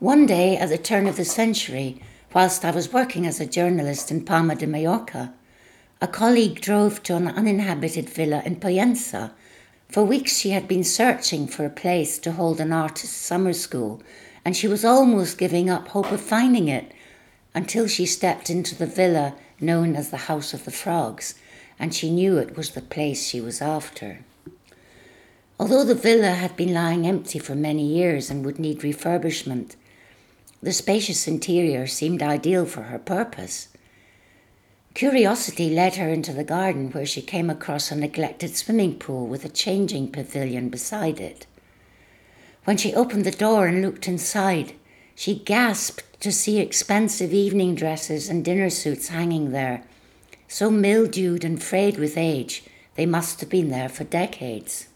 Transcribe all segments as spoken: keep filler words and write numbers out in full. One day at the turn of the century, whilst I was working as a journalist in Palma de Mallorca, a colleague drove to an uninhabited villa in Poyensa. For weeks she had been searching for a place to hold an artist's summer school, and she was almost giving up hope of finding it, until she stepped into the villa known as the House of the Frogs, and she knew it was the place she was after. Although the villa had been lying empty for many years and would need refurbishment, the spacious interior seemed ideal for her purpose. Curiosity led her into the garden, where she came across a neglected swimming pool with a changing pavilion beside it. When she opened the door and looked inside, she gasped to see expensive evening dresses and dinner suits hanging there, so mildewed and frayed with age they must have been there for decades.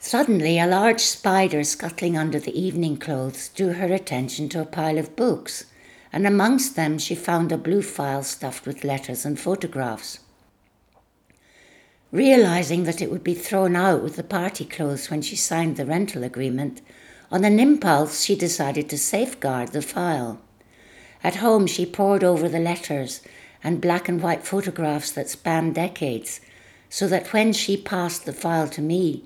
Suddenly, a large spider scuttling under the evening clothes drew her attention to a pile of books, and amongst them she found a blue file stuffed with letters and photographs. Realizing that it would be thrown out with the party clothes when she signed the rental agreement, on an impulse she decided to safeguard the file. At home she pored over the letters and black and white photographs that spanned decades, so that when she passed the file to me,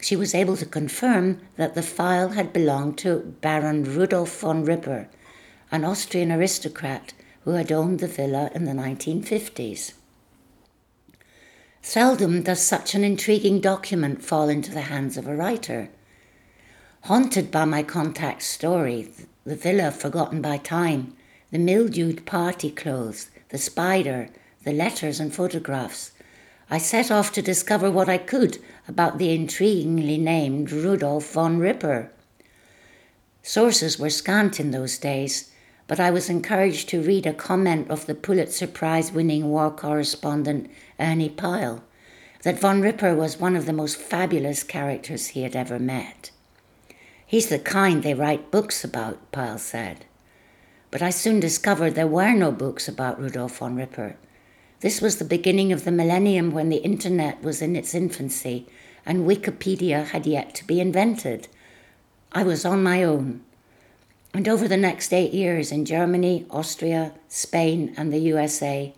she was able to confirm that the file had belonged to Baron Rudolph von Ripper, an Austrian aristocrat who had owned the villa in the nineteen fifties. Seldom does such an intriguing document fall into the hands of a writer. Haunted by my contact's story, the villa forgotten by time, the mildewed party clothes, the spider, the letters and photographs, I set off to discover what I could about the intriguingly named Rudolph von Ripper. Sources were scant in those days, but I was encouraged to read a comment of the Pulitzer Prize-winning war correspondent Ernie Pyle, that von Ripper was one of the most fabulous characters he had ever met. "He's the kind they write books about," Pyle said. But I soon discovered there were no books about Rudolph von Ripper. This was the beginning of the millennium, when the internet was in its infancy and Wikipedia had yet to be invented. I was on my own. And over the next eight years in Germany, Austria, Spain and the U S A,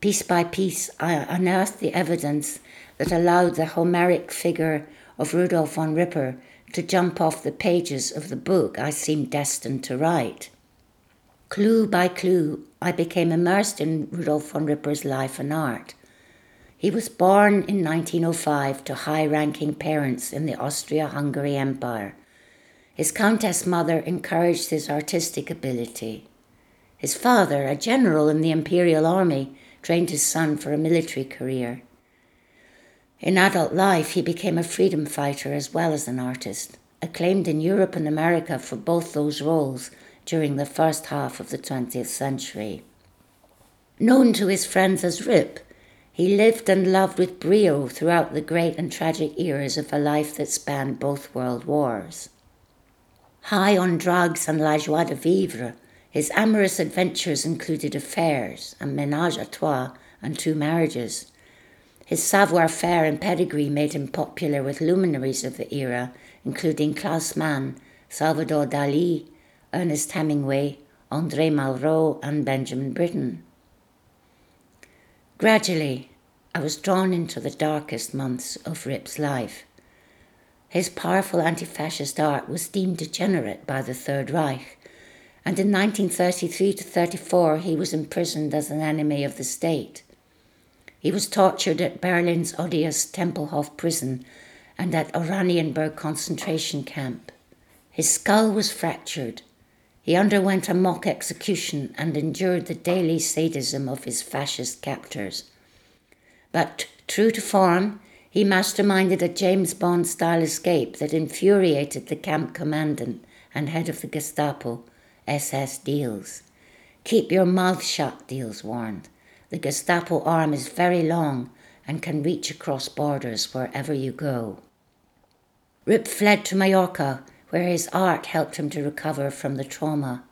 piece by piece I unearthed the evidence that allowed the Homeric figure of Rudolf von Ripper to jump off the pages of the book I seemed destined to write. Clue by clue, I became immersed in Rudolf von Ripper's life and art. He was born in nineteen oh five to high-ranking parents in the Austria-Hungary Empire. His countess mother encouraged his artistic ability. His father, a general in the Imperial Army, trained his son for a military career. In adult life, he became a freedom fighter as well as an artist, acclaimed in Europe and America for both those roles during the first half of the twentieth century. Known to his friends as Rip, he lived and loved with brio throughout the great and tragic eras of a life that spanned both world wars. High on drugs and la joie de vivre, his amorous adventures included affairs, a ménage à trois, and two marriages. His savoir-faire and pedigree made him popular with luminaries of the era, including Klaus Mann, Salvador Dalí, Ernest Hemingway, André Malraux and Benjamin Britten. Gradually, I was drawn into the darkest months of Rip's life. His powerful anti-fascist art was deemed degenerate by the Third Reich, and in nineteen thirty-three to thirty-four he was imprisoned as an enemy of the state. He was tortured at Berlin's odious Tempelhof prison and at Oranienburg concentration camp. His skull was fractured. He underwent a mock execution and endured the daily sadism of his fascist captors. But, true to form, he masterminded a James Bond-style escape that infuriated the camp commandant and head of the Gestapo, S S Diels. "Keep your mouth shut," Diels warned. "The Gestapo arm is very long and can reach across borders wherever you go." Rip fled to Majorca, where his art helped him to recover from the trauma.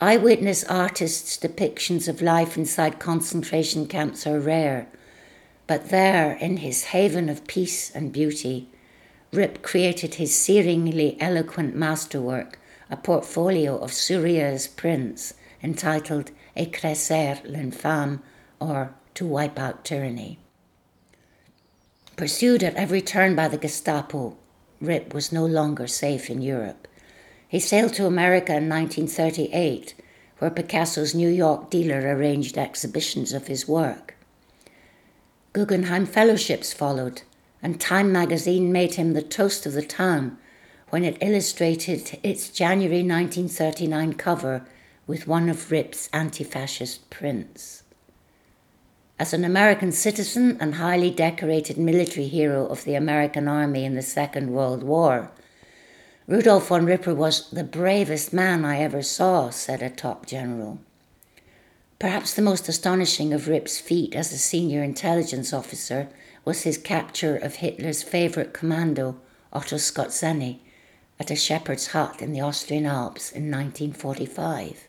Eyewitness artists' depictions of life inside concentration camps are rare, but there, in his haven of peace and beauty, Rip created his searingly eloquent masterwork, a portfolio of Seurat's prints entitled Écrasez l'Infâme, or To Wipe Out Tyranny. Pursued at every turn by the Gestapo, Rip was no longer safe in Europe. He sailed to America in nineteen thirty-eight, where Picasso's New York dealer arranged exhibitions of his work. Guggenheim Fellowships followed, and Time magazine made him the toast of the town when it illustrated its January nineteen thirty-nine cover with one of Rip's anti-fascist prints. As an American citizen and highly decorated military hero of the American Army in the Second World War, Rudolph von Ripper was the bravest man I ever saw, said a top general. Perhaps the most astonishing of Rip's feat as a senior intelligence officer was his capture of Hitler's favourite commando, Otto Skorzeny, at a shepherd's hut in the Austrian Alps in nineteen forty-five.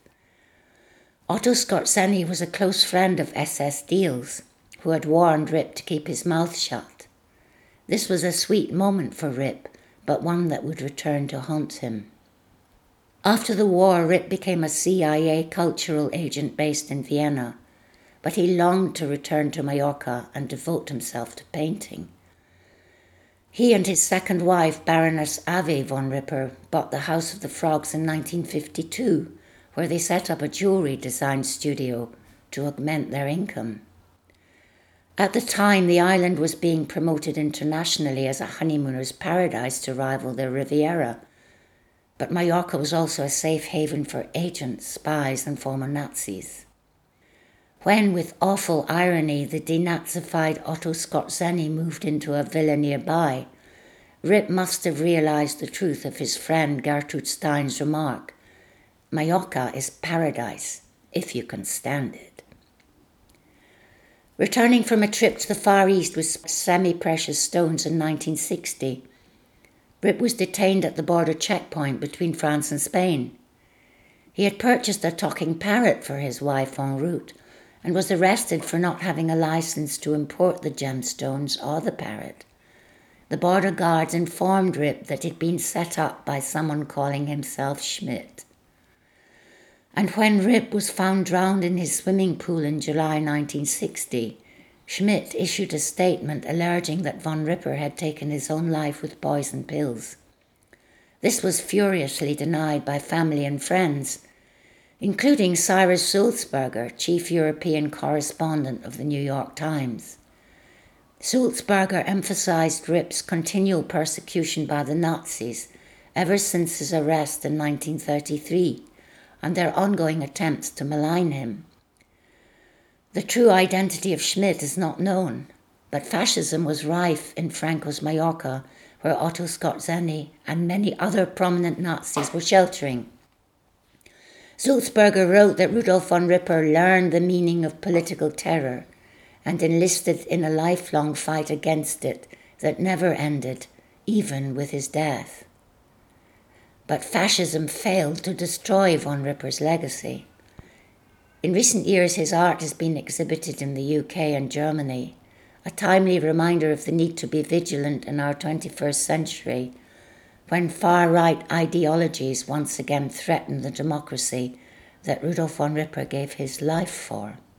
Otto Skorzeny was a close friend of S S Diels, who had warned Rip to keep his mouth shut. This was a sweet moment for Rip, but one that would return to haunt him. After the war, Rip became a C I A cultural agent based in Vienna, but he longed to return to Majorca and devote himself to painting. He and his second wife, Baroness Ave von Ripper, bought the House of the Frogs in nineteen fifty-two, where they set up a jewellery design studio to augment their income. At the time, the island was being promoted internationally as a honeymooner's paradise to rival the Riviera, but Majorca was also a safe haven for agents, spies and former Nazis. When, with awful irony, the denazified Otto Skorzeny moved into a villa nearby, Rip must have realised the truth of his friend Gertrude Stein's remark, Majorca is paradise, if you can stand it. Returning from a trip to the Far East with semi-precious stones in nineteen sixty, Rip was detained at the border checkpoint between France and Spain. He had purchased a talking parrot for his wife en route and was arrested for not having a license to import the gemstones or the parrot. The border guards informed Rip that it had been set up by someone calling himself Schmidt. And when Rip was found drowned in his swimming pool in July nineteen sixty, Schmidt issued a statement alleging that von Ripper had taken his own life with poison pills. This was furiously denied by family and friends, including Cyrus Sulzberger, chief European correspondent of the New York Times. Sulzberger emphasized Rip's continual persecution by the Nazis ever since his arrest in nineteen thirty-three and their ongoing attempts to malign him. The true identity of Schmidt is not known, but fascism was rife in Franco's Majorca, where Otto Skorzeny and many other prominent Nazis were sheltering. Sulzberger wrote that Rudolf von Ripper learned the meaning of political terror and enlisted in a lifelong fight against it that never ended, even with his death. But fascism failed to destroy von Ripper's legacy. In recent years, his art has been exhibited in the U K and Germany, a timely reminder of the need to be vigilant in our twenty-first century, when far-right ideologies once again threaten the democracy that Rudolf von Ripper gave his life for.